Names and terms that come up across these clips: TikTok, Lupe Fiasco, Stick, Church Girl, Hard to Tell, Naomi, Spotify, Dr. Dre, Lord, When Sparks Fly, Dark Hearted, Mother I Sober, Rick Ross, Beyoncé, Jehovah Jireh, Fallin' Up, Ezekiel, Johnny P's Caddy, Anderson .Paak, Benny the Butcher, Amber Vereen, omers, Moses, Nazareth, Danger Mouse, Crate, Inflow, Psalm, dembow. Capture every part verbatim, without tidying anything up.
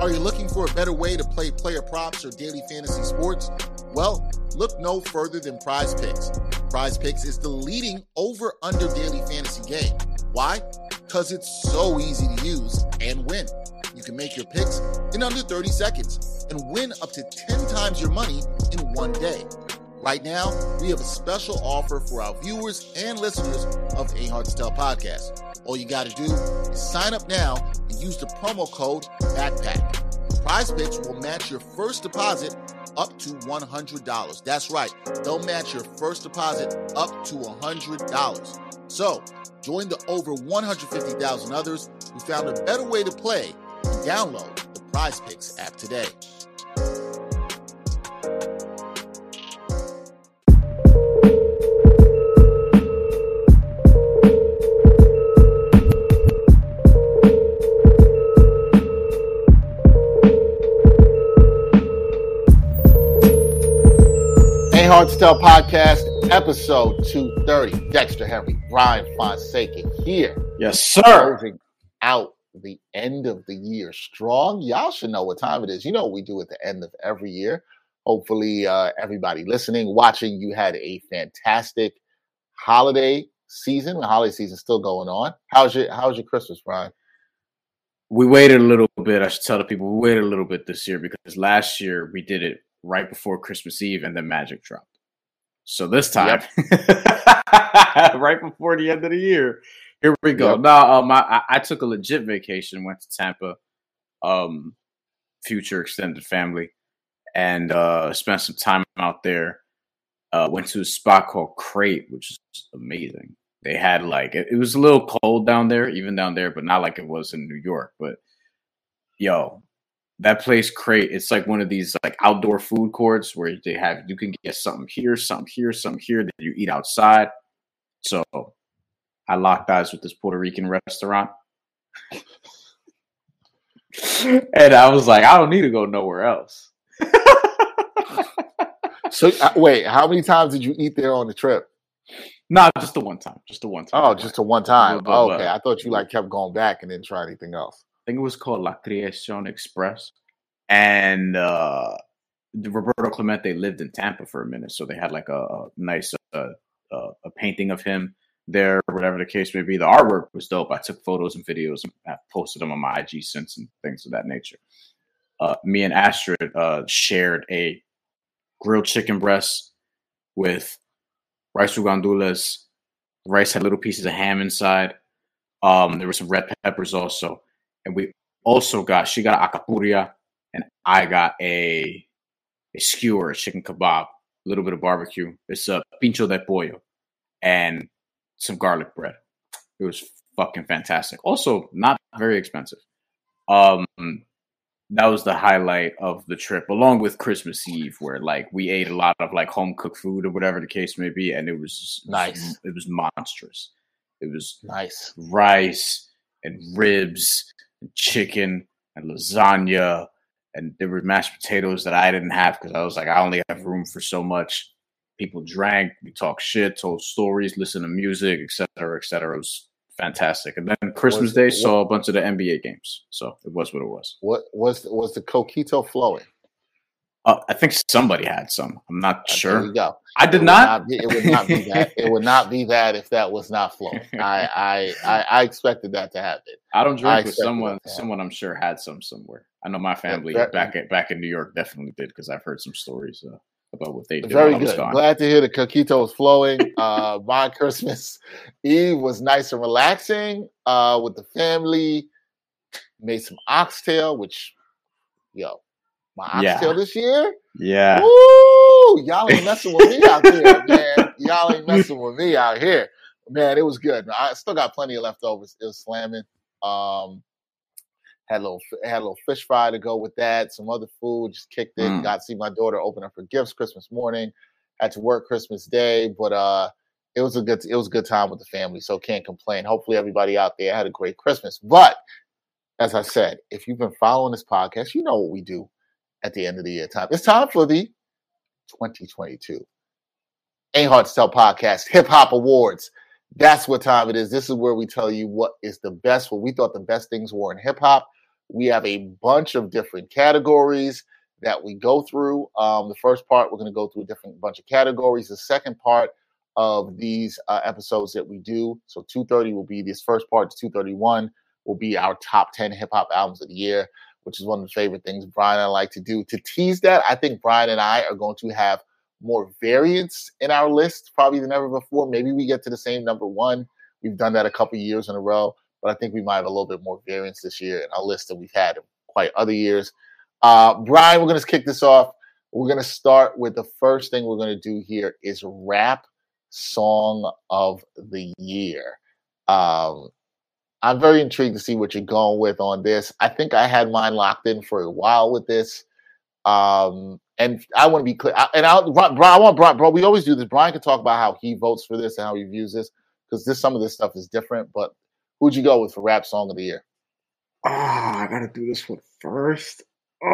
Are you looking for a better way to play player props or daily fantasy sports? Well, look no further than Prize Picks. Prize Picks is the leading over-under daily fantasy game. Why? Because it's so easy to use and win. You can make your picks in under thirty seconds and win up to ten times your money in one day. Right now, we have a special offer for our viewers and listeners of A Hard to Tell podcast. All you got to do is sign up now and use the promo code BACKPACK. Prize Picks will match your first deposit up to one hundred dollars. That's right. They'll match your first deposit up to one hundred dollars. So join the over one hundred fifty thousand others who found a better way to play and download the Prize Picks app today. Hard to Tell podcast, episode two thirty. Dexter Henry, Brian Fonseca here. Yes, sir. Closing out the end of the year strong. Y'all should know what time it is. You know what we do at the end of every year. Hopefully, uh, everybody listening, watching, you had a fantastic holiday season. The holiday season's still going on. How's your How's your Christmas, Brian? We waited a little bit. I should tell the people we waited a little bit this year because last year we did it right before Christmas Eve, and then Magic dropped. So this time, yep. Right before the end of the year, here we go. Yep. Now, um, I, I took a legit vacation, went to Tampa, um, future extended family, and uh, spent some time out there. Uh, went to a spot called Crate, which is amazing. They had like it, it was a little cold down there, even down there, but not like it was in New York. But yo. That place, Crate, it's like one of these like outdoor food courts where they have you can get something here, something here, something here that you eat outside. So I locked eyes with this Puerto Rican restaurant. And I was like, I don't need to go nowhere else. So uh, wait, how many times did you eat there on the trip? No, nah, just the one time. Just the one time. Oh, just the one time. Oh, okay. I thought you like kept going back and didn't try anything else. I think it was called La Creación Express, and uh, Roberto Clemente lived in Tampa for a minute, so they had like a, a nice uh, uh, a painting of him there, whatever the case may be. The artwork was dope. I took photos and videos and I posted them on my I G since and things of that nature. Uh, me and Astrid uh, shared a grilled chicken breast with rice ugandulas. The rice had little pieces of ham inside. Um, there were some red peppers also. And we also got, she got an acapuria, and I got a, a skewer, a chicken kebab, a little bit of barbecue. It's a pincho de pollo and some garlic bread. It was fucking fantastic. Also, not very expensive. Um, that was the highlight of the trip, along with Christmas Eve, where like we ate a lot of like home cooked food or whatever the case may be, and it was nice. It was monstrous. It was nice rice and ribs. And chicken and lasagna, and there were mashed potatoes that I didn't have because I was like, I only have room for so much. People drank, we talked shit, told stories, listened to music, et cetera, et cetera. It was fantastic. And then Christmas was, Day what, saw a bunch of the N B A games, so it was what it was. What was was the coquito flowing? Uh, I think somebody had some. I'm not uh, sure. There you go. I did it not. Would not be, it would not be that. It would not be that if that was not flowing. I I, I, I expected that to happen. I don't drink, I but someone someone I'm sure had some somewhere. I know my family yeah, back at back in New York definitely did because I've heard some stories uh, about what they did. Very good. Gone. Glad to hear the coquito was flowing. uh, my Christmas Eve was nice and relaxing uh, with the family. Made some oxtail, which yo. My oxtail yeah. this year? Yeah. Woo! Y'all ain't messing with me out there, man. Y'all ain't messing with me out here. Man, it was good. I still got plenty of leftovers. It was slamming. Um, had a little had a little fish fry to go with that. Some other food. Just kicked it. Mm. Got to see my daughter open up her gifts Christmas morning. Had to work Christmas Day. But uh, it was a good it was a good time with the family, so can't complain. Hopefully everybody out there had a great Christmas. But, as I said, if you've been following this podcast, you know what we do. At the end of the year time. It's time for the twenty twenty-two Ain't Hard to Tell podcast, Hip Hop Awards. That's what time it is. This is where we tell you what is the best, what we thought the best things were in hip hop. We have a bunch of different categories that we go through. Um, the first part, we're going to go through a different bunch of categories. The second part of these uh, episodes that we do, so two thirty will be this first part, two thirty-one will be our top ten hip-hop albums of the year, which is one of the favorite things Brian and I like to do. To tease that, I think Brian and I are going to have more variance in our list probably than ever before. Maybe we get to the same number one. We've done that a couple years in a row, but I think we might have a little bit more variance this year in our list than we've had in quite other years. Uh, Brian, we're going to kick this off. We're going to start with the first thing we're going to do here is rap song of the year. Um, I'm very intrigued to see what you're going with on this. I think I had mine locked in for a while with this. Um, and I want to be clear. I, and I'll, bro, I want, bro, bro, we always do this. Brian can talk about how he votes for this and how he views this, because this some of this stuff is different. But who'd you go with for rap song of the year? Oh, I got to do this one first. Oh,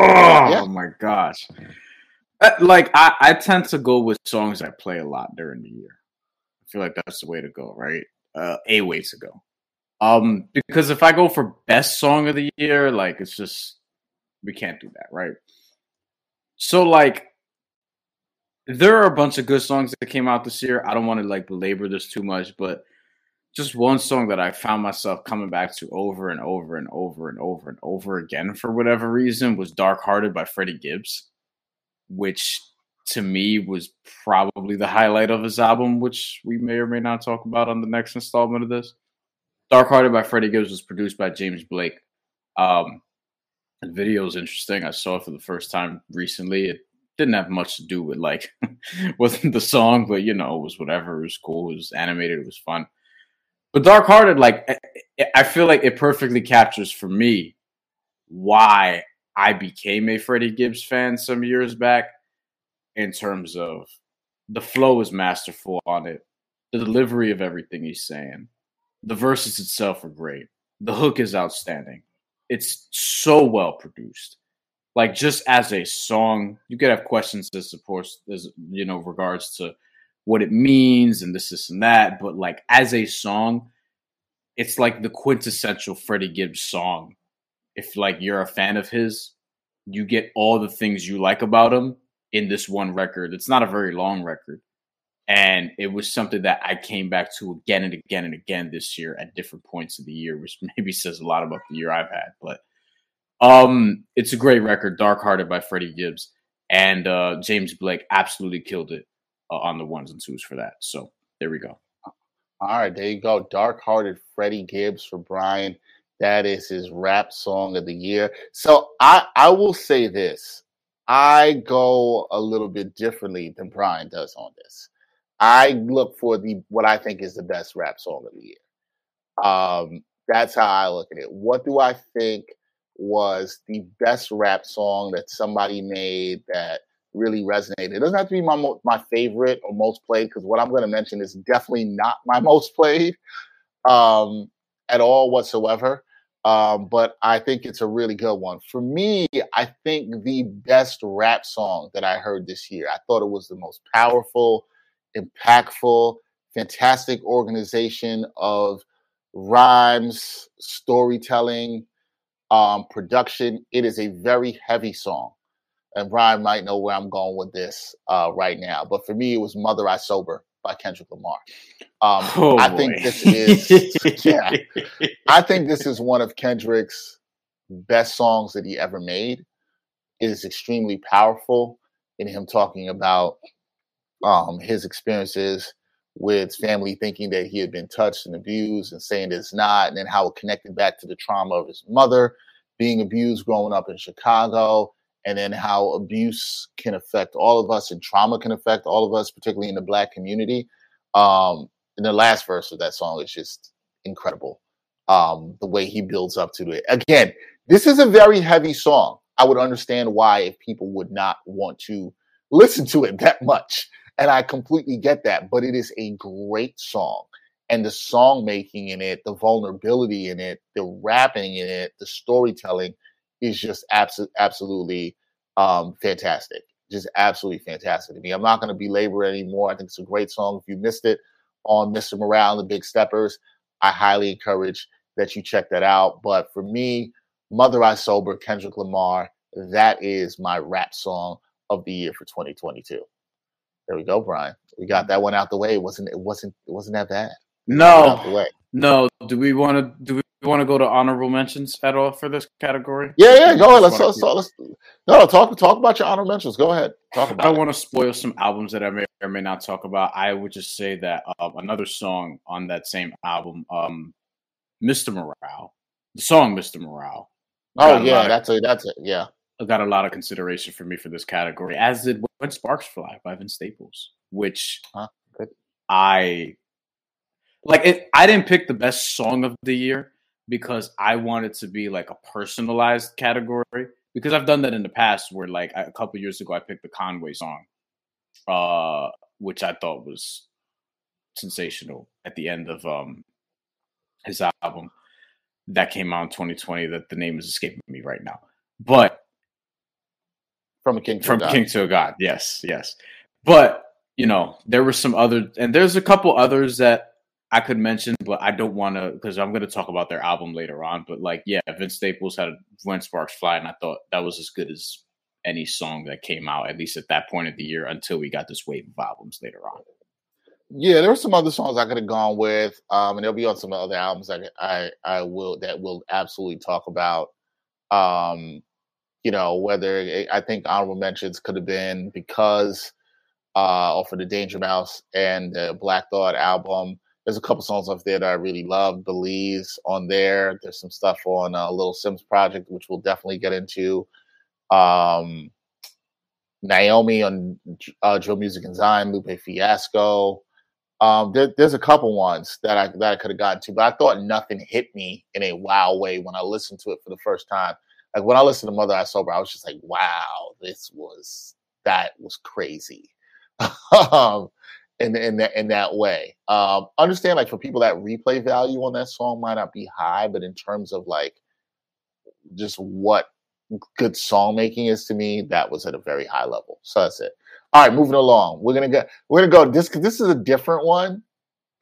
yeah. My gosh. Like, I, I tend to go with songs I play a lot during the year. I feel like that's the way to go, right? Uh, a way to go. Um, because if I go for best song of the year, like, it's just, we can't do that, right? So, like, there are a bunch of good songs that came out this year. I don't want to, like, belabor this too much, but just one song that I found myself coming back to over and over and over and over and over again for whatever reason was Dark Hearted by Freddie Gibbs, which to me was probably the highlight of his album, which we may or may not talk about on the next installment of this. Dark Hearted by Freddie Gibbs was produced by James Blake. Um, the video is interesting. I saw it for the first time recently. It didn't have much to do with, like, wasn't the song, but, you know, it was whatever. It was cool. It was animated. It was fun. But Dark Hearted, like, I feel like it perfectly captures for me why I became a Freddie Gibbs fan some years back, in terms of the flow is masterful on it, the delivery of everything he's saying, the verses itself are great, the hook is outstanding. It's so well produced. Like, just as a song, you could have questions that supports, you know, regards to what it means and this, this, and that. But, like, as a song, it's like the quintessential Freddie Gibbs song. If, like, you're a fan of his, you get all the things you like about him in this one record. It's not a very long record. And it was something that I came back to again and again and again this year at different points of the year, which maybe says a lot about the year I've had. But um, it's a great record, Dark Hearted by Freddie Gibbs. And uh, James Blake absolutely killed it on the ones and twos for that. So there we go. All right, there you go. Dark Hearted Freddie Gibbs for Brian. That is his rap song of the year. So I, I will say this. I go a little bit differently than Brian does on this. I look for the what I think is the best rap song of the year. Um, that's how I look at it. What do I think was the best rap song that somebody made that really resonated? It doesn't have to be my mo- my favorite or most played, because what I'm going to mention is definitely not my most played um, at all whatsoever. Um, but I think it's a really good one. For me, I think the best rap song that I heard this year, I thought it was the most powerful, impactful, fantastic organization of rhymes, storytelling, um, production. It is a very heavy song. And Brian might know where I'm going with this uh, right now. But for me, it was Mother I Sober by Kendrick Lamar. Um, oh, I boy. think this is, yeah, I think this is one of Kendrick's best songs that he ever made. It is extremely powerful in him talking about um, his experiences with family thinking that he had been touched and abused and saying that it's not, and then how it connected back to the trauma of his mother being abused growing up in Chicago. And then how abuse can affect all of us and trauma can affect all of us, particularly in the Black community. Um, and the last verse of that song is just incredible. Um, the way he builds up to it. Again, this is a very heavy song. I would understand why if people would not want to listen to it that much. And I completely get that, but it is a great song. And the song making in it, the vulnerability in it, the rapping in it, the storytelling, is just abs- absolutely um, fantastic. Just absolutely fantastic to me. I'm not going to belabor it anymore. I think it's a great song. If you missed it on Mister Morale and the Big Steppers, I highly encourage that you check that out. But for me, Mother I Sober, Kendrick Lamar. That is my rap song of the year for twenty twenty-two. There we go, Brian. We got that one out the way. It wasn't it wasn't it wasn't that bad. No. No. Do we want to do we want to go to honorable mentions at all for this category? Yeah, yeah, go ahead. Let's let's, let's, let's No, talk talk about your honorable mentions. Go ahead. Talk about I don't it. want to spoil some albums that I may or may not talk about. I would just say that uh, another song on that same album, um, Mister Morale. The song Mister Morale. Oh yeah, that's it. That's it. Yeah. Got a lot of consideration for me for this category, as did When Sparks Fly by Vince Staples, which huh, I like. It, I didn't pick the best song of the year because I wanted to be like a personalized category, because I've done that in the past where like I, a couple years ago I picked the Conway song, uh, which I thought was sensational at the end of um, his album that came out in twenty twenty that the name is escaping me right now. But From a king to From a, a king to a god. Yes, yes. But, you know, there were some other, and there's a couple others that I could mention, but I don't want to, because I'm going to talk about their album later on. But, like, yeah, Vince Staples had When Sparks Fly, and I thought that was as good as any song that came out, at least at that point of the year, until we got this wave of albums later on. Yeah, there were some other songs I could have gone with, um, and they'll be on some other albums I, I, I will that we'll absolutely talk about. Um You know, whether it, I think honorable mentions could have been because uh, off of the Danger Mouse and the Black Thought album, there's a couple songs off there that I really love. Believes on there. There's some stuff on uh, Little Sims Project, which we'll definitely get into. Um, Naomi on uh, Drill Music and Zion, Lupe Fiasco. Um, there, there's a couple ones that I that I could have gotten to, but I thought nothing hit me in a wow way when I listened to it for the first time. Like when I listened to Mother I Sober, I was just like, wow, this was, that was crazy um, in, in, that, in that way. Um, understand, like for people that replay value on that song might not be high, but in terms of like just what good song making is to me, that was at a very high level. So that's it. All right, moving along. We're going to go, we're going to go, this, this is a different one.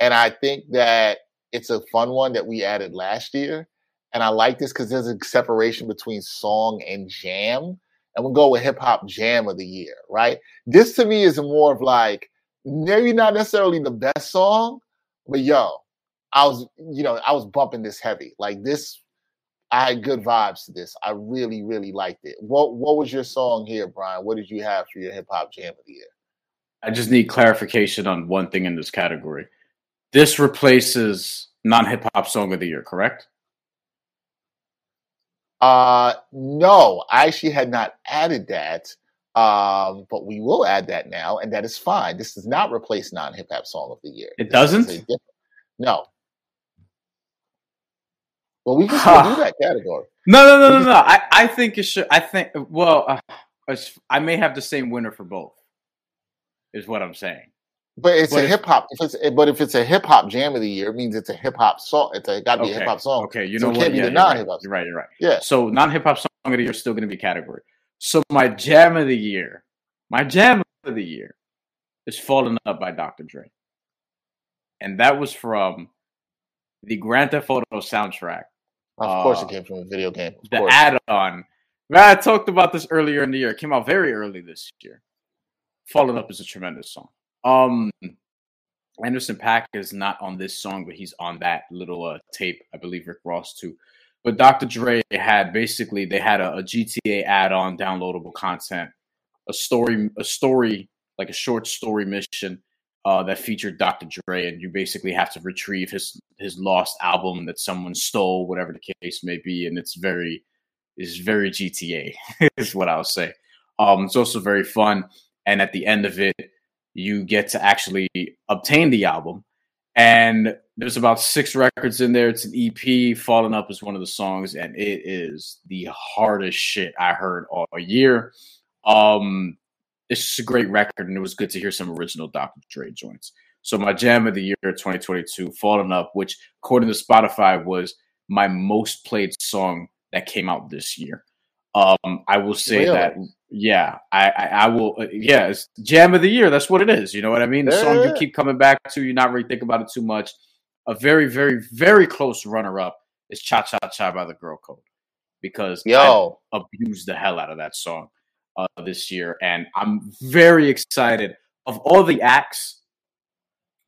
And I think that it's a fun one that we added last year. And I like this because there's a separation between song and jam. And we'll go with hip-hop jam of the year, right? This to me is more of like, maybe not necessarily the best song, but yo, I was, you know, I was bumping this heavy. Like this, I had good vibes to this. I really, really liked it. What What was your song here, Brian? What did you have for your hip-hop jam of the year? I just need clarification on one thing in this category. This replaces non-hip-hop song of the year, correct? Uh, no, I actually had not added that, um, but we will add that now, and that is fine. This does not replace non-hip-hop song of the year. It this doesn't? No. Well, we can still do that category. No, no, no, no, no. I, I think it should. I think, well, uh, I may have the same winner for both, is what I'm saying. But it's but a hip hop. But if it's a hip hop jam of the year, it means it's a hip hop song. It's got to be okay. a hip hop song. Okay, you know so it what? Can't yeah, be the non hip hop. You're right. You're right. Yeah. So non hip hop song of the year is still going to be category. So my jam of the year, my jam of the year, is Fallin' Up by Doctor Dre, and that was from the Grand Theft Auto soundtrack. Of course, uh, it came from a video game. Of the course. add-on. I talked about this earlier in the year. It came out very early this year. Fallin' Up is a tremendous song. Um, Anderson .Paak is not on this song, but he's on that little uh, tape. I believe Rick Ross too. But Doctor Dre had basically they had a, a G T A add-on, downloadable content, a story, a story like a short story mission uh, that featured Doctor Dre, and you basically have to retrieve his his lost album that someone stole, whatever the case may be. And it's very, it's very G T A is what I'll say. Um, it's also very fun, and at the end of it, you get to actually obtain the album. And there's about six records in there. It's an E P. Fallin' Up is one of the songs, and it is the hardest shit I heard all year. Um, it's just a great record, and it was good to hear some original Doctor Dre joints. So my jam of the year twenty twenty-two, Fallin' Up, which according to Spotify was my most played song that came out this year. Um, I will say really? that... Yeah, I, I, I will. Uh, yeah, it's jam of the year. That's what it is. You know what I mean? The yeah. song you keep coming back to. You're not really thinking about it too much. A very, very, very close runner-up is Cha-Cha-Cha by The Girl Code. because Yo. I abused the hell out of that song uh, this year. And I'm very excited. Of all the acts,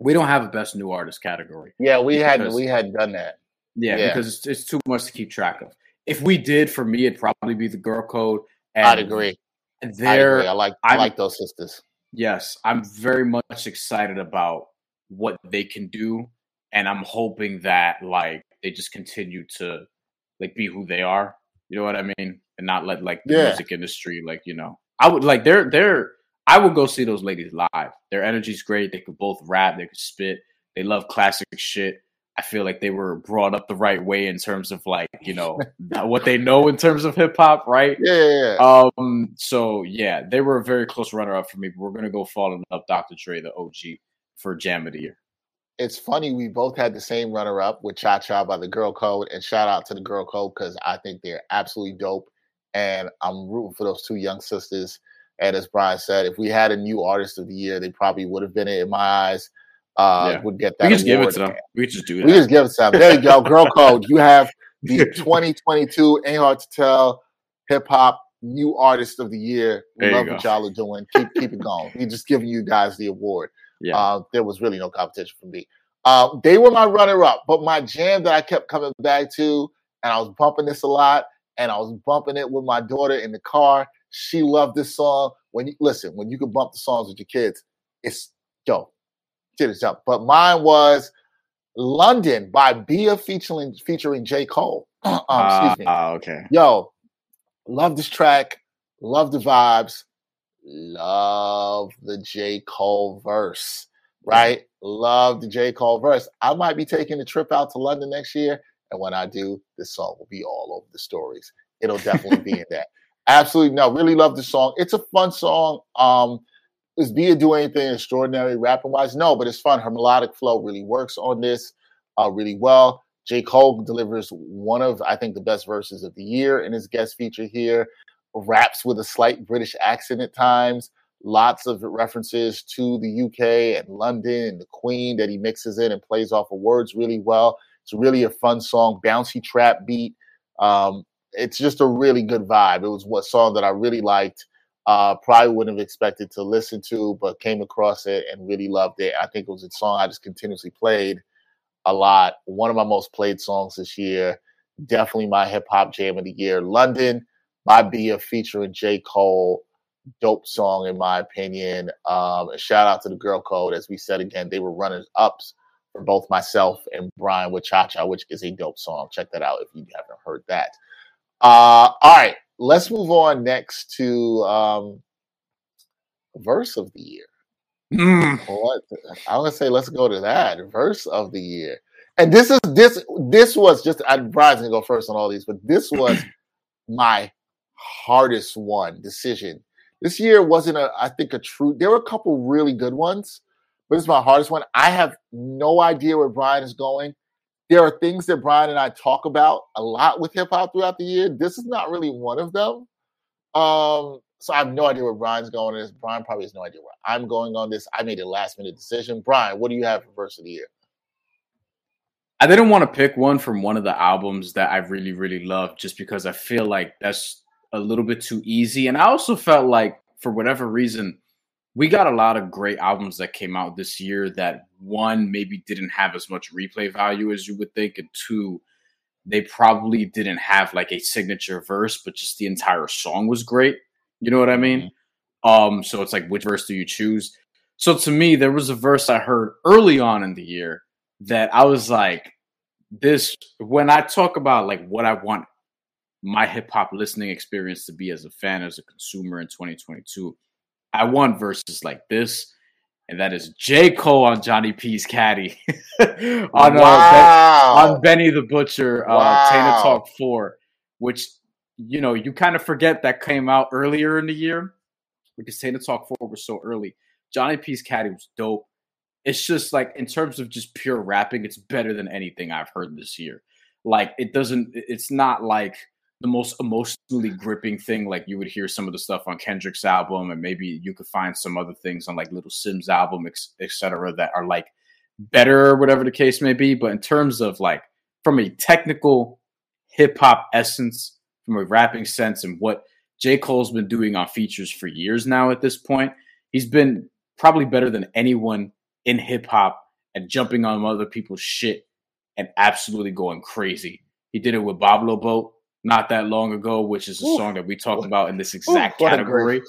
we don't have a best new artist category. Yeah, we because, had we had done that. Yeah, yeah. because it's, it's too much to keep track of. If we did, for me, it'd probably be The Girl Code. And I'd agree. There, I agree. I like I like those sisters. Yes, I'm very much excited about what they can do, and I'm hoping that like they just continue to like be who they are. You know what I mean? And not let like the yeah. music industry like you know. I would like they're they're. I would go see those ladies live. Their energy's great. They could both rap. They could spit. They love classic shit. I feel like they were brought up the right way in terms of like, you know, what they know in terms of hip hop, right? Yeah, yeah, yeah. Um, so, yeah, they were a very close runner up for me. But we're going to go Fallin' Up, Doctor Dre, the O G, for Jam of the Year. It's funny. We both had the same runner up with Cha-Cha by The Girl Code. And shout out to The Girl Code because I think they're absolutely dope. And I'm rooting for those two young sisters. And as Brian said, if we had a new artist of the year, they probably would have been it in my eyes. Uh, yeah. Would get that. We just give it to them. Man. We just do that. We just give it to them. There you go. Girl Code. You have the twenty twenty-two Ain't Hard to Tell Hip Hop New Artist of the Year. We love what y'all are doing. Keep keep it going. We're just giving you guys the award. Yeah. Uh, there was really no competition for me. Uh, they were my runner-up, but my jam that I kept coming back to, and I was bumping this a lot, and I was bumping it with my daughter in the car. She loved this song. When you listen, when you can bump the songs with your kids, it's dope. Shit is dope. But mine was London by Bia featuring featuring J. Cole. um, uh, excuse me. Uh, okay. Yo, love this track. Love the vibes. Love the J. Cole verse. Right? Love the J. Cole verse. I might be taking a trip out to London next year, and when I do, this song will be all over the stories. It'll definitely be in that. Absolutely. No, really love the song. It's a fun song. Um, does Bia do anything extraordinary rapping-wise? No, but it's fun. Her melodic flow really works on this uh, really well. J. Cole delivers one of, I think, the best verses of the year in his guest feature here. Raps with a slight British accent at times. Lots of references to the U K and London and the Queen that he mixes in and plays off of words really well. It's really a fun song. Bouncy trap beat. Um, It's just a really good vibe. It was what song that I really liked. Uh, probably wouldn't have expected to listen to, but came across it and really loved it. I think it was a song I just continuously played a lot. One of my most played songs this year. Definitely my hip-hop jam of the year. London by Bia featuring J. Cole. Dope song, in my opinion. Um, a shout-out to The Girl Code. As we said again, they were runners-ups for both myself and Brian with Cha-Cha, which is a dope song. Check that out if you haven't heard that. Uh, all right, let's move on next to um, verse of the year. Mm. What, I would say let's go to that verse of the year. And this is this this was just I'm Brian's gonna go first on all these, but this was my hardest one decision. This year wasn't a I think a true. There were a couple really good ones, but it's my hardest one. I have no idea where Brian is going. There are things that Brian and I talk about a lot with hip-hop throughout the year. This is not really one of them. Um, so I have no idea where Brian's going on this. Brian probably has no idea where I'm going on this. I made a last-minute decision. Brian, what do you have for verse of the year? I didn't want to pick one from one of the albums that I really, really love just because I feel like that's a little bit too easy. And I also felt like, for whatever reason, we got a lot of great albums that came out this year that, one, maybe didn't have as much replay value as you would think, and two, they probably didn't have like a signature verse, but just the entire song was great. You know what I mean? Um, so it's like, which verse do you choose? So to me, there was a verse I heard early on in the year that I was like, this, when I talk about like what I want my hip hop listening experience to be as a fan, as a consumer in twenty twenty-two, I want verses like this, and that is J. Cole on Johnny P's Caddy, on, wow. uh, ben, on Benny the Butcher, uh, wow. Tana Talk four, which, you know, you kind of forget that came out earlier in the year because Tana Talk four was so early. Johnny P's Caddy was dope. It's just like, in terms of just pure rapping, it's better than anything I've heard this year. Like, it doesn't, it's not like the most emotionally gripping thing, like you would hear some of the stuff on Kendrick's album, and maybe you could find some other things on like Little Sims album, et cetera, that are like better or whatever the case may be. But in terms of like, from a technical hip hop essence, from a rapping sense and what J. Cole's been doing on features for years now at this point. He's been probably better than anyone in hip hop and jumping on other people's shit and absolutely going crazy. He did it with Pablo Boat not that long ago, which is a Ooh. song that we talked about in this exact Ooh, what category. A great,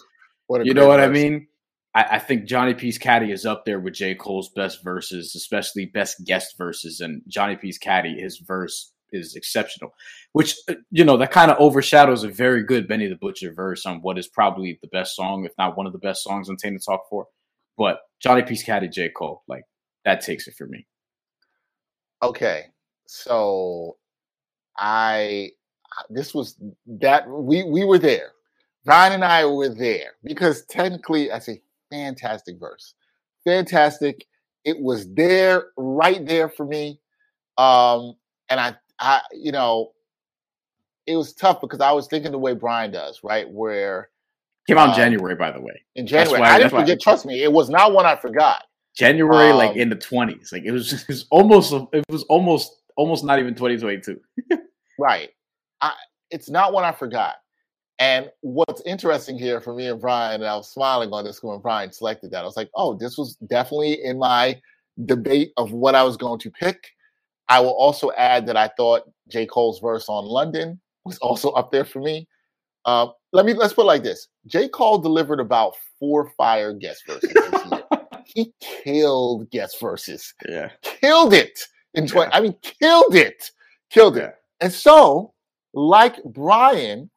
what a you know what verse. I mean? I, I think Johnny P's Caddy is up there with J. Cole's best verses, especially best guest verses. And Johnny P's Caddy, his verse is exceptional, which, you know, that kind of overshadows a very good Benny the Butcher verse on what is probably the best song, if not one of the best songs on Tana Talk four. But Johnny P's Caddy, J. Cole, like, that takes it for me. Okay, so I... This was that we, we were there. Brian and I were there because technically that's a fantastic verse. Fantastic. It was there, right there for me. Um, and I, I, you know, it was tough because I was thinking the way Brian does, right? Where came out um, in January, by the way. In January. Why, I didn't forget, I, trust me, it was not one I forgot. January, um, like in the twenties. Like it was, it was almost it was almost almost not even twenty twenty-two. Right. I, it's not one I forgot. And what's interesting here for me and Brian, and I was smiling on this when Brian selected that, I was like, oh, this was definitely in my debate of what I was going to pick. I will also add that I thought J. Cole's verse on London was also up there for me. Uh, let me, let's put it like this. J. Cole delivered about four fire guest verses this year. He killed guest verses. Yeah. Killed it. In twenty, yeah. I mean, killed it. Killed it. And so... like Brian,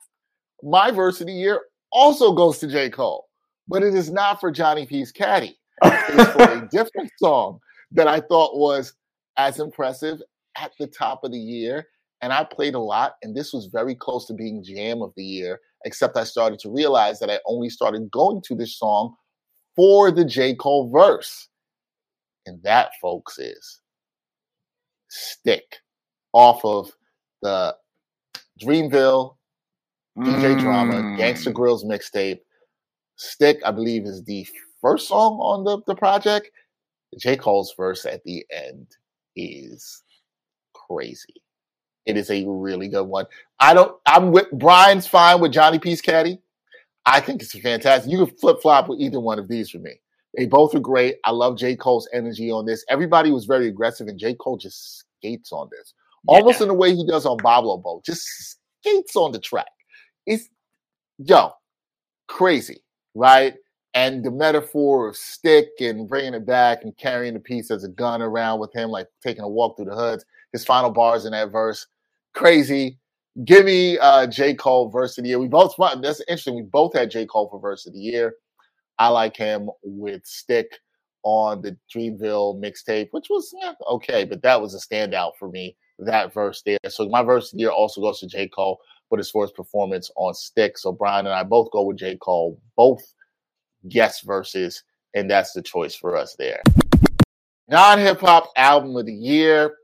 my verse of the year also goes to J. Cole, but it is not for Johnny P's Caddy. It's for a different song that I thought was as impressive at the top of the year. And I played a lot, and this was very close to being Jam of the Year, except I started to realize that I only started going to this song for the J. Cole verse. And that, folks, is Stick off of the Dreamville, D J mm. Drama, Gangsta Grillz mixtape. Stick, I believe, is the first song on the, the project. J. Cole's verse at the end is crazy. It is a really good one. I don't, I'm with Brian's fine with Johnny P's Caddy. I think it's fantastic. You can flip flop with either one of these for me. They both are great. I love J. Cole's energy on this. Everybody was very aggressive, and J. Cole just skates on this. Yeah. Almost in the way he does on Pablo Boat, just skates on the track. It's, yo, crazy, right? And the metaphor of Stick and bringing it back and carrying the piece as a gun around with him, like taking a walk through the hoods, his final bars in that verse, crazy. Give me uh, J. Cole verse of the year. We both, that's interesting. We both had J. Cole for verse of the year. I like him with Stick on the Dreamville mixtape, which was yeah, okay, but that was a standout for me. That verse there. So my verse of the year also goes to J. Cole, but it's for his performance on Stick. So Brian and I both go with J. Cole, both guest verses, and that's the choice for us there. Non-hip-hop album of the year.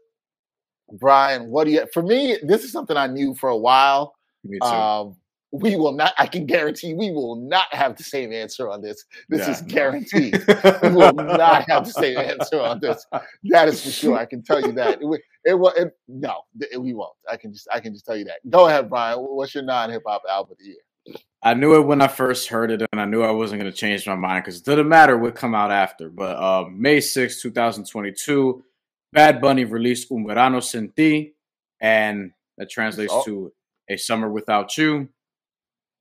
Brian, what do you... For me, this is something I knew for a while. Me too. Um, we will not... I can guarantee we will not have the same answer on this. This yeah. is guaranteed. We will not have the same answer on this. That is for sure. I can tell you that. It, It will. It, no, it, we won't. I can just. I can just tell you that. Go ahead, Brian. What's your non hip hop album of the year? I knew it when I first heard it, and I knew I wasn't going to change my mind because it didn't matter what come out after. But uh, May sixth, twenty twenty-two, Bad Bunny released Un Verano Sin Ti, and that translates oh. to A Summer Without You.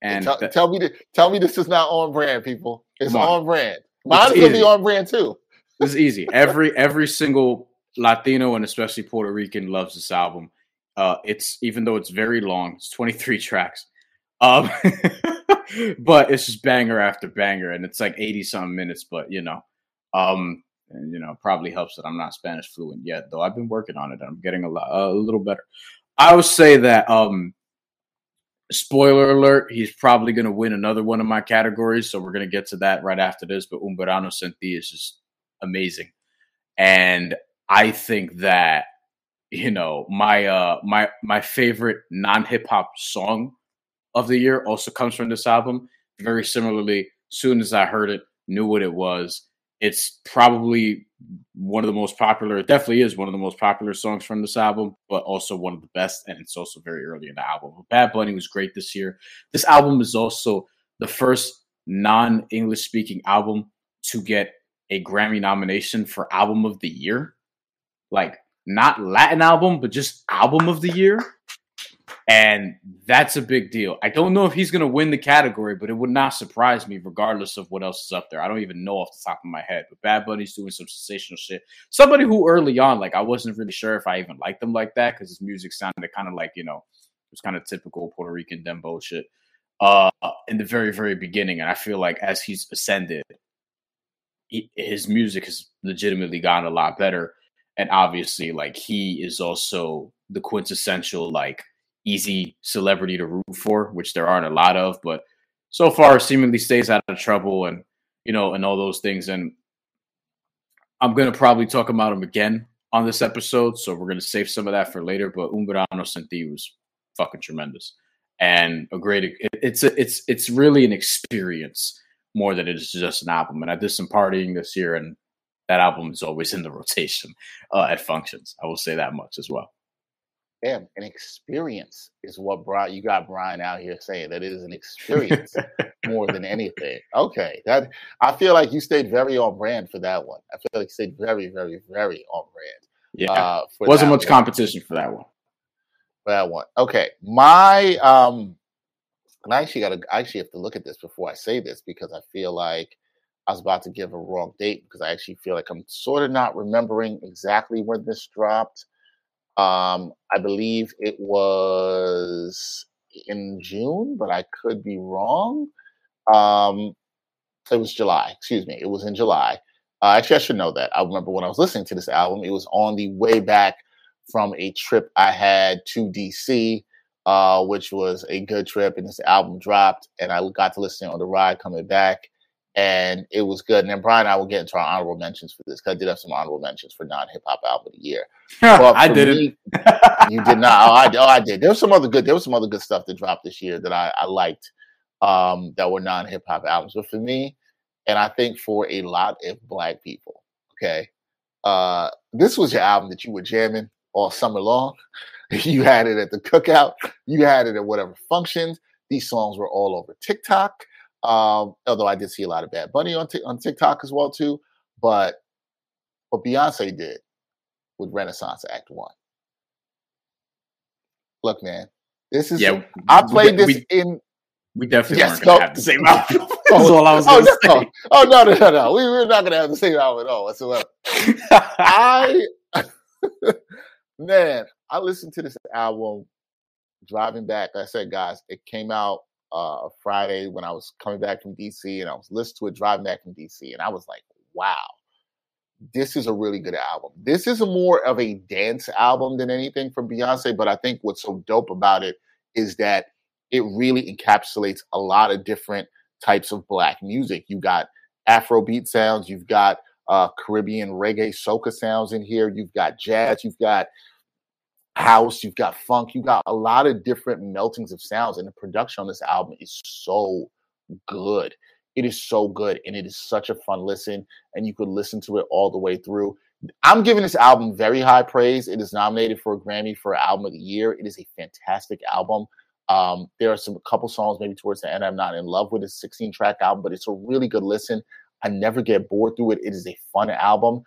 And tell, that, tell me, to, tell me, this is not on brand, people. It's on. on brand. Mine is going to be on brand too. This is easy. Every every single Latino and especially Puerto Rican loves this album. Uh, it's even though it's very long, it's twenty-three tracks, um, but it's just banger after banger, and it's like eighty-something minutes. But you know, um, and, you know, probably helps that I'm not Spanish fluent yet, though I've been working on it. And I'm getting a lot, uh, a little better. I would say that. Um, spoiler alert: he's probably going to win another one of my categories, so we're going to get to that right after this. But Un Verano Sin Ti is just amazing, and I think that, you know, my uh, my my favorite non-hip-hop song of the year also comes from this album. Very similarly, soon as I heard it, knew what it was. It's probably one of the most popular, it definitely is one of the most popular songs from this album, but also one of the best, and it's also very early in the album. But Bad Bunny was great this year. This album is also the first non-English-speaking album to get a Grammy nomination for Album of the Year. Like, not Latin album, but just Album of the Year. And that's a big deal. I don't know if he's going to win the category, but it would not surprise me regardless of what else is up there. I don't even know off the top of my head. But Bad Bunny's doing some sensational shit. Somebody who early on, like, I wasn't really sure if I even liked them like that because his music sounded kind of like, you know, it was kind of typical Puerto Rican dembow shit uh, in the very, very beginning. And I feel like as he's ascended, he, his music has legitimately gotten a lot better. And obviously, like, he is also the quintessential, like, easy celebrity to root for, which there aren't a lot of, but so far seemingly stays out of trouble and, you know, and all those things. And I'm going to probably talk about him again on this episode. So we're going to save some of that for later, but Un Verano Sin Ti was fucking tremendous and a great, it's a, it's, it's really an experience more than it is just an album. And I did some partying this year and that album is always in the rotation uh, at functions. I will say that much as well. Damn, an experience is what Brian, you got Brian out here saying that it is an experience more than anything. Okay. That I feel like you stayed very on brand for that one. I feel like you stayed very, very, very on brand. Yeah. Uh, for Wasn't much one. competition for that one. For that one. Okay. My, um, and I actually got to, I actually have to look at this before I say this because I feel like I was about to give a wrong date because I actually feel like I'm sort of not remembering exactly when this dropped. Um, I believe it was in June, but I could be wrong. Um, it was July. Excuse me. It was in July. Uh, actually, I should know that. I remember when I was listening to this album, it was on the way back from a trip I had to D C, uh, which was a good trip, and this album dropped, and I got to listen on the ride coming back, and it was good. And then Brian and I will get into our honorable mentions for this, because I did have some honorable mentions for non-hip-hop album of the year. Well, I didn't. Me, you did not. Oh I, oh, I did. There was some other good There was some other good stuff that dropped this year that I, I liked um, that were non-hip-hop albums. But for me, and I think for a lot of black people, okay, uh, this was your album that you were jamming all summer long. You had it at the cookout. You had it at whatever functions. These songs were all over TikTok. Um, although I did see a lot of Bad Bunny on t- on TikTok as well too, but what Beyonce did with Renaissance Act One. Look, man, this is yeah, I played we, this we, in. We definitely yes, weren't going to no. have the same album. That's all I was going to oh, no. say. Oh no, no, no, no! We were not going to have the same album at all whatsoever. I man, I listened to this album driving back. Like I said, guys, it came out. Uh, Friday when I was coming back from D C and I was listening to it driving back from D C and I was like, wow, this is a really good album. This is a more of a dance album than anything from Beyonce, but I think what's so dope about it is that it really encapsulates a lot of different types of black music. You got Afrobeat sounds, you've got uh, Caribbean reggae soca sounds in here, you've got jazz, you've got house, you've got funk, you got a lot of different meltings of sounds, and the production on this album is so good. It is so good, and it is such a fun listen, and you could listen to it all the way through. I'm giving this album very high praise. It is nominated for a Grammy for Album of the Year. It is a fantastic album. Um, there are some a couple songs maybe towards the end I'm not in love with. It's a sixteen-track album, but it's a really good listen. I never get bored through it. It is a fun album.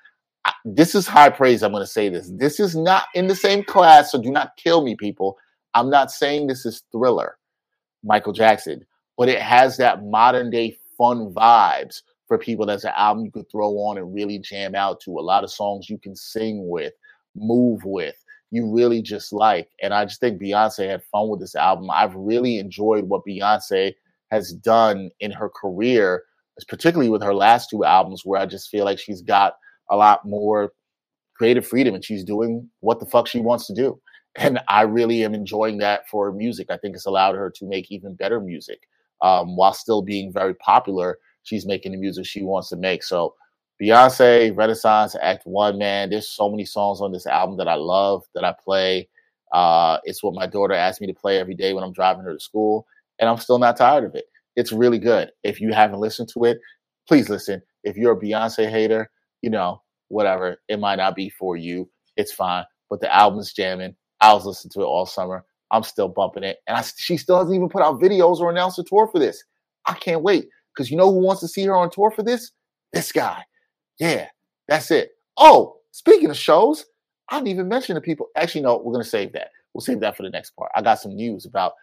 This is high praise. I'm going to say this. This is not in the same class, so do not kill me, people. I'm not saying this is Thriller, Michael Jackson, but it has that modern-day fun vibes for people. That's an album you could throw on and really jam out to. A lot of songs you can sing with, move with, you really just like. And I just think Beyonce had fun with this album. I've really enjoyed what Beyonce has done in her career, particularly with her last two albums, where I just feel like she's got a lot more creative freedom and she's doing what the fuck she wants to do. And I really am enjoying that for her music. I think it's allowed her to make even better music um, while still being very popular. She's making the music she wants to make. So Beyonce, Renaissance, Act One, man, there's so many songs on this album that I love, that I play. Uh, it's what my daughter asks me to play every day when I'm driving her to school, and I'm still not tired of it. It's really good. If you haven't listened to it, please listen. If you're a Beyonce hater, you know, whatever. It might not be for you. It's fine. But the album's jamming. I was listening to it all summer. I'm still bumping it. And I, she still hasn't even put out videos or announced a tour for this. I can't wait. Because you know who wants to see her on tour for this? This guy. Yeah, that's it. Oh, speaking of shows, I didn't even mention the people. Actually, no, we're going to save that. We'll save that for the next part. I got some news about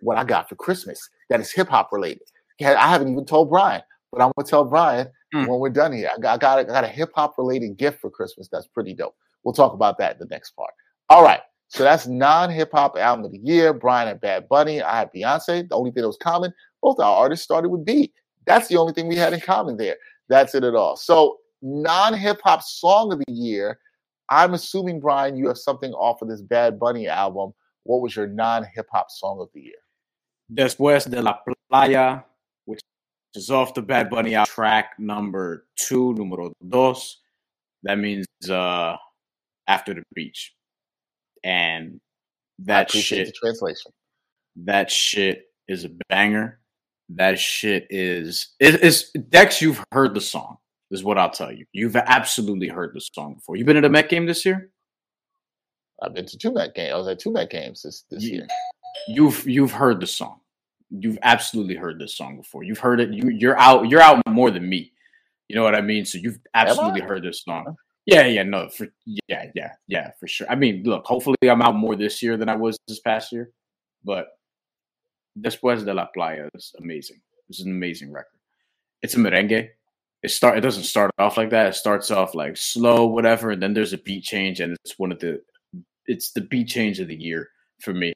what I got for Christmas that is hip-hop related. I haven't even told Brian, but I'm going to tell Brian mm. when we're done here. I got, I got, I got a hip-hop related gift for Christmas that's pretty dope. We'll talk about that in the next part. All right. So that's non-hip-hop album of the year. Brian had Bad Bunny. I had Beyonce. The only thing that was common, both our artists started with B. That's the only thing we had in common there. That's it at all. So non-hip-hop song of the year, I'm assuming, Brian, you have something off of this Bad Bunny album. What was your non-hip-hop song of the year? Después de la playa, which is off the Bad Bunny album, track number two, numero dos. That means uh, after the beach. And that shit, the translation. That shit is a banger. That shit is, it, it's, Dex, you've heard the song. Is what I'll tell you. You've absolutely heard this song before. You've been at a Met game this year? I've been to two Met games. I was at two Met games this, this you, year. You've you've heard the song. You've absolutely heard this song before. You've heard it. You you're out you're out more than me. You know what I mean? So you've absolutely heard this song. Yeah, yeah, no, for, yeah, yeah, yeah, for sure. I mean, look, hopefully I'm out more this year than I was this past year. But Después de la playa is amazing. It's an amazing record. It's a merengue. It start. It doesn't start off like that. It starts off like slow, whatever, and then there's a beat change, and it's one of the. It's the beat change of the year for me.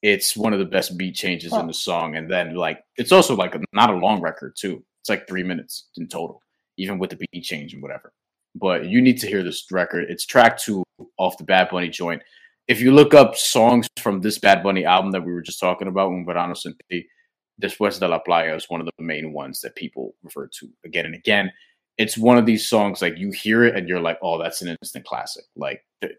It's one of the best beat changes oh. in the song, and then like it's also like a, not a long record too. It's like three minutes in total, even with the beat change and whatever. But you need to hear this record. It's track two off the Bad Bunny joint. If you look up songs from this Bad Bunny album that we were just talking about, Un Verano Sin Ti, Después de la playa is one of the main ones that people refer to again and again. It's one of these songs, like you hear it and you're like, oh, that's an instant classic. Like the,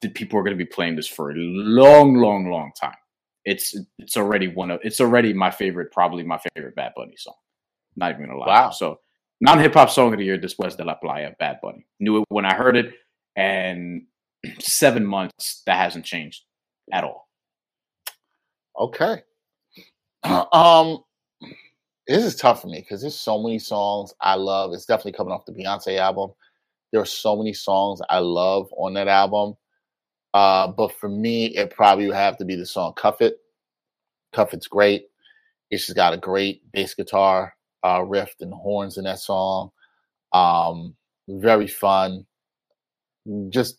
the people are going to be playing this for a long, long, long time. It's, it's already one of, it's already my favorite, probably my favorite Bad Bunny song. Not even a lot. Wow. So non-hip-hop song of the year, Después de la playa, Bad Bunny. Knew it when I heard it, and seven months, that hasn't changed at all. Okay. Um, this is tough for me because there's so many songs I love. It's definitely coming off the Beyonce album. There are so many songs I love on that album. Uh, but for me, it probably would have to be the song Cuff It. Cuff It's great. It's just got a great bass guitar uh, riff and horns in that song. Um, very fun. Just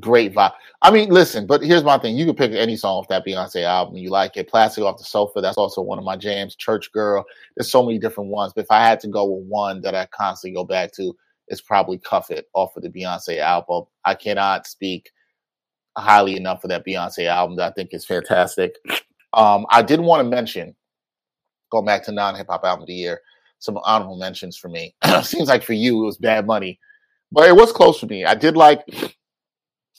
great vibe. I mean, listen, but here's my thing. You can pick any song off that Beyonce album. You like it. Plastic Off the Sofa, that's also one of my jams. Church Girl. There's so many different ones. But if I had to go with one that I constantly go back to, it's probably Cuff It off of the Beyonce album. I cannot speak highly enough of that Beyonce album that I think is fantastic. Um, I did want to mention, going back to non-hip-hop album of the year, some honorable mentions for me. Seems like for you, it was Bad Bunny. But it was close for me. I did like...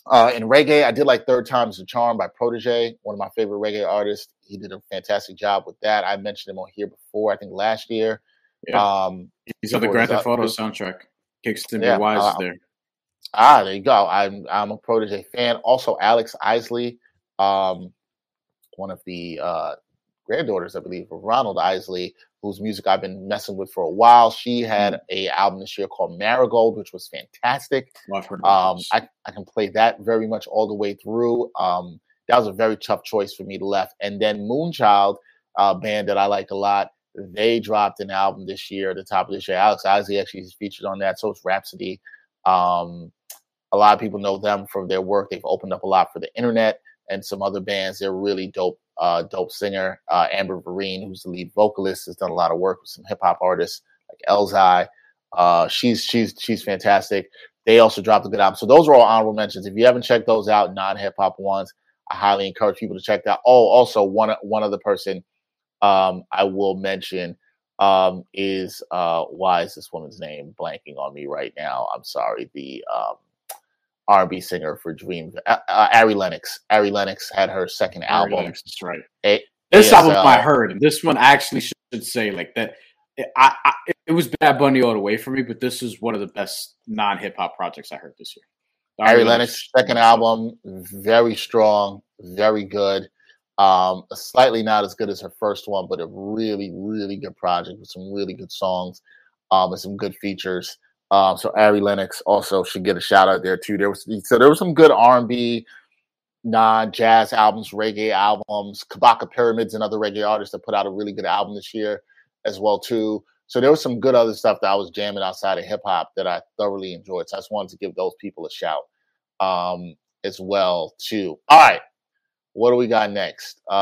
Uh, in reggae, I did like Third Time's the Charm by Protege, one of my favorite reggae artists. He did a fantastic job with that. I mentioned him on here before, I think last year. Yeah. Um, He's on the Grand Theft Auto soundtrack. Kickston yeah, Wise uh, is there. Ah, there you go. I'm I'm a Protege fan. Also, Alex Isley, um, one of the uh, granddaughters, I believe, of Ronald Isley, whose music I've been messing with for a while. She had a album this year called Marigold, which was fantastic. Well, I've heard of um, I, I can play that very much all the way through. Um, that was a very tough choice for me to left. And then Moonchild, a band that I like a lot, they dropped an album this year at the top of this year. Alex Isley actually is featured on that. So it's Rhapsody. Um, a lot of people know them from their work. They've opened up a lot for the internet and some other bands. They're really dope. Uh, dope singer uh, Amber Vereen, who's the lead vocalist, has done a lot of work with some hip hop artists like Elzai. Uh, she's she's she's fantastic. They also dropped a good album. So those are all honorable mentions. If you haven't checked those out, non hip hop ones, I highly encourage people to check that. Oh, also one one other person um, I will mention um, is uh, why is this woman's name blanking on me right now? I'm sorry. The um, R and B singer for Dream, uh, uh, Ari Lennox. Ari Lennox had her second Ari album. Lennox, that's right. A- this A S L. Album I heard. This one actually should say like that. it, I, I, it was Bad Bunny all the way for me, but this is one of the best non-hip-hop projects I heard this year. Ari Lennox's second album, very strong, very good. Um, slightly not as good as her first one, but a really, really good project with some really good songs um, and some good features. Um, so Ari Lennox also should get a shout out there too. There was so there was some good R and B, non-jazz albums, reggae albums. Kabaka Pyramids and other reggae artists that put out a really good album this year as well too. So there was some good other stuff that I was jamming outside of hip hop that I thoroughly enjoyed. So I just wanted to give those people a shout um, as well too. All right. What do we got next? Uh,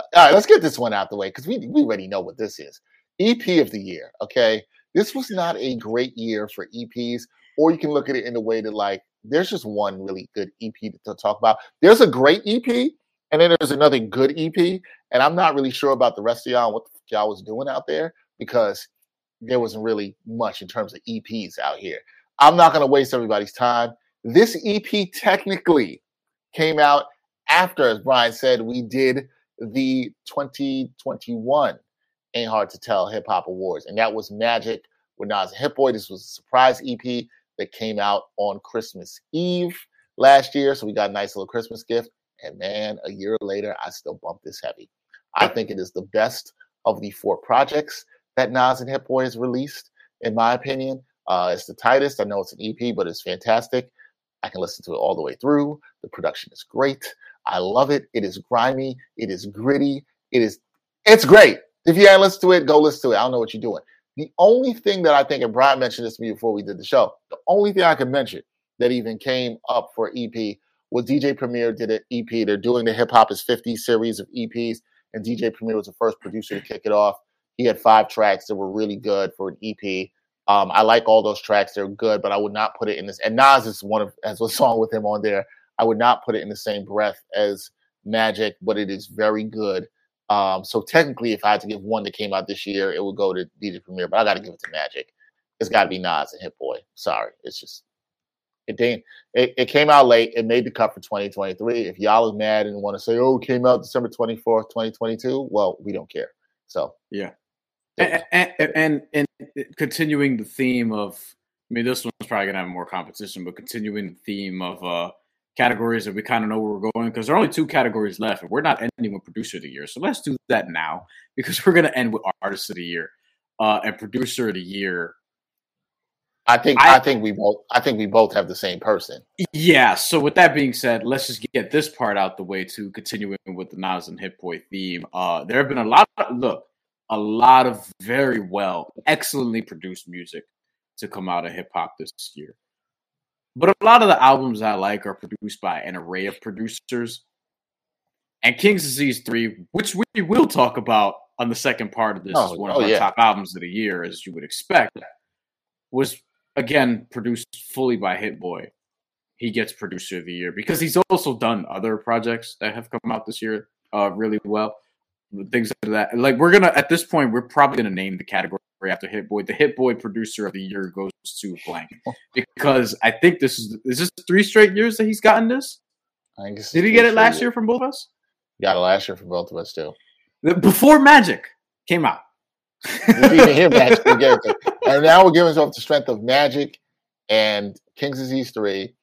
all right, let's get this one out the way because we, we already know what this is. E P of the year, okay? This was not a great year for E Ps, or you can look at it in a way that, like, there's just one really good E P to, to talk about. There's a great E P, and then there's another good E P, and I'm not really sure about the rest of y'all and what the y'all was doing out there because there wasn't really much in terms of E Ps out here. I'm not going to waste everybody's time. This E P technically came out after, as Brian said, we did the twenty twenty-one Ain't Hard to Tell Hip Hop Awards. And that was Magic with Nas and Hit-Boy. This was a surprise E P that came out on Christmas Eve last year. So we got a nice little Christmas gift. And man, a year later, I still bump this heavy. I think it is the best of the four projects that Nas and Hit-Boy has released, in my opinion. Uh, it's the tightest. I know it's an E P, but it's fantastic. I can listen to it all the way through. The production is great. I love it. It is grimy. It is gritty. It is, it's great. If you haven't listened to it, go listen to it. I don't know what you're doing. The only thing that I think, and Brian mentioned this to me before we did the show, the only thing I could mention that even came up for E P was D J Premier did an E P. They're doing the Hip Hop is fifty series of E Ps, and D J Premier was the first producer to kick it off. He had five tracks that were really good for an E P. Um, I like all those tracks. They're good, but I would not put it in this. And Nas is one of, has a song with him on there. I would not put it in the same breath as Magic, but it is very good. Um, so technically, if I had to give one that came out this year, it would go to D J Premier, but I got to give it to Magic. It's got to be Nas and Hit-Boy. Sorry. It's just, it didn't. It, it came out late. It made the cut for twenty twenty-three. If y'all are mad and want to say, oh, it came out December twenty-fourth, twenty twenty-two, well, we don't care. So, yeah. And and, and, and continuing the theme of, I mean, this one's probably going to have more competition, but continuing the theme of, uh, categories that we kind of know where we're going, because there are only two categories left and we're not ending with producer of the year. So let's do that now because we're going to end with artist of the year uh, and producer of the year. I think I, I think we both I think we both have the same person. Yeah. So with that being said, let's just get this part out the way to continuing with the Nas and Hit-Boy theme. Uh, there have been a lot of, look, a lot of very well, excellently produced music to come out of hip hop this year. But a lot of the albums I like are produced by an array of producers. And King's Disease three, which we will talk about on the second part of this, oh, is one of oh, our yeah. top albums of the year, as you would expect, was, again, produced fully by Hit-Boy. He gets Producer of the Year because he's also done other projects that have come out this year uh, really well. Things like that. Like, we're going to, at this point, we're probably going to name the category after Hit-Boy. The Hit-Boy Producer of the Year goes to blank because I think this is, is this three straight years that he's gotten this? I think this Did he get it last years. year from both of us? Got it last year from both of us, too. Before Magic came out. We didn't even hear Magic. We gave it to. And now we're giving off the strength of Magic and King's Disease three.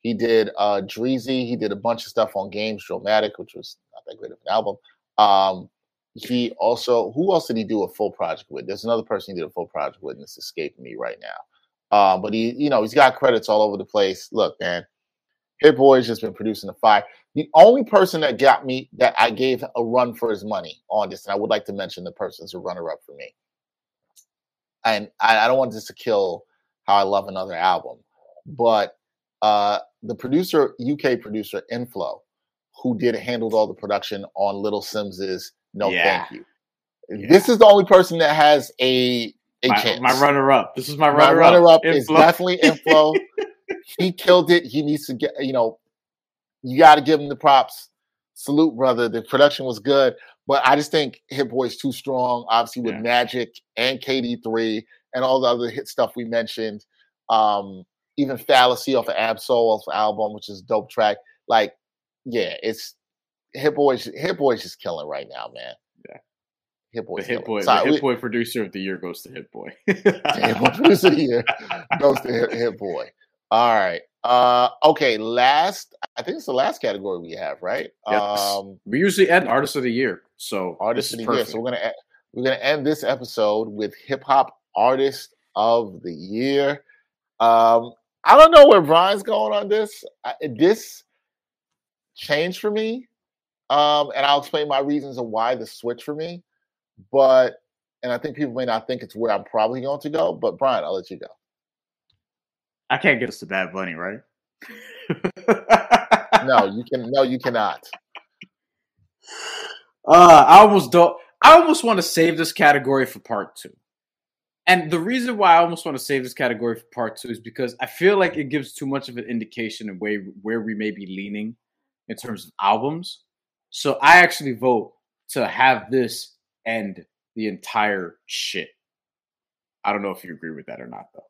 He did uh, Dreezy. He did a bunch of stuff on Games Dramatic, which was not that great of an album. Um, He also, who else did he do a full project with? There's another person he did a full project with, and it's escaping me right now. Um, but he, you know, he's got credits all over the place. Look, man, Hit-Boy's just been producing the fire. The only person that got me, that I gave a run for his money on this, and I would like to mention the person's a runner-up for me. And I, I don't want this to kill how I love another album, but uh, the producer, U K producer, Inflow, who did handled all the production on Little Sims's No, yeah. Thank You. Yeah. This is the only person that has a, a my, chance. My runner-up. This is my runner-up. My runner-up Inflow. Is definitely Inflow. He killed it. He needs to get, you know, you got to give him the props. Salute, brother. The production was good. But I just think Hit-Boy's too strong, obviously, with yeah. Magic and K D three and all the other hit stuff we mentioned. Um, even Fallacy off of Absol album, which is a dope track. Like, yeah, it's... Hit-Boy's Hit-Boy's just killing right now, man. Yeah, Hit-Boy. The Hit-Boy, so the we, Hit-Boy producer of the year goes to Hit-Boy. Hit-Boy producer of the year goes to Hit- Hit-Boy. All right. Uh, okay, last, I think it's the last category we have, right? Yes. Um, we usually end Artist of the Year. So Artist of the perfect. Year. So we're gonna we're gonna end this episode with Hip Hop Artist of the Year. Um, I don't know where Brian's going on this. I, this changed for me, um, and I'll explain my reasons of why the switch for me. But and I think people may not think it's where I'm probably going to go. But Brian, I'll let you go. I can't get us to Bad Bunny, right? no, you can. No, you cannot. Uh, I almost don't. I almost want to save this category for part two, and the reason why I almost want to save this category for part two is because I feel like it gives too much of an indication of way where we may be leaning in terms of albums. So I actually vote to have this end the entire shit. I don't know if you agree with that or not, though.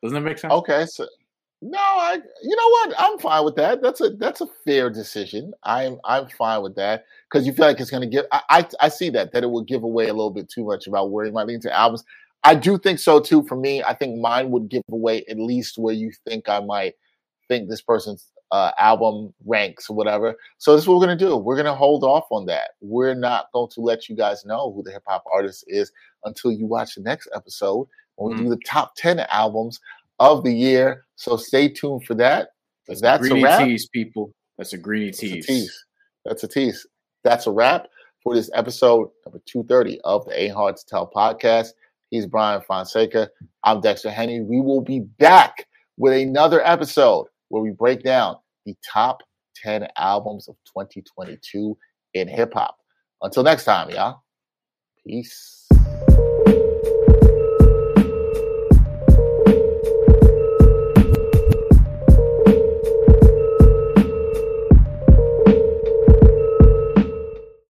Doesn't that make sense? Okay, so no, I. You know what? I'm fine with that. That's a that's a fair decision. I'm I'm fine with that because you feel like it's going to give. I, I I see that that it will give away a little bit too much about where you might lean to albums. I do think so too. For me, I think mine would give away at least where you think I might think this person's uh, album ranks or whatever. So this is what we're going to do. We're going to hold off on that. We're not going to let you guys know who the hip hop artist is until you watch the next episode. When we do the top ten albums of the year. So stay tuned for that. That's, That's a, a wrap. Tease, people. That's a greeny That's tease. A tease. That's a tease. That's a wrap for this episode number two thirty of the A Hard to Tell podcast. He's Brian Fonseca. I'm Dexter Henry. We will be back with another episode where we break down the top ten albums of twenty twenty-two in hip hop. Until next time, y'all. Peace.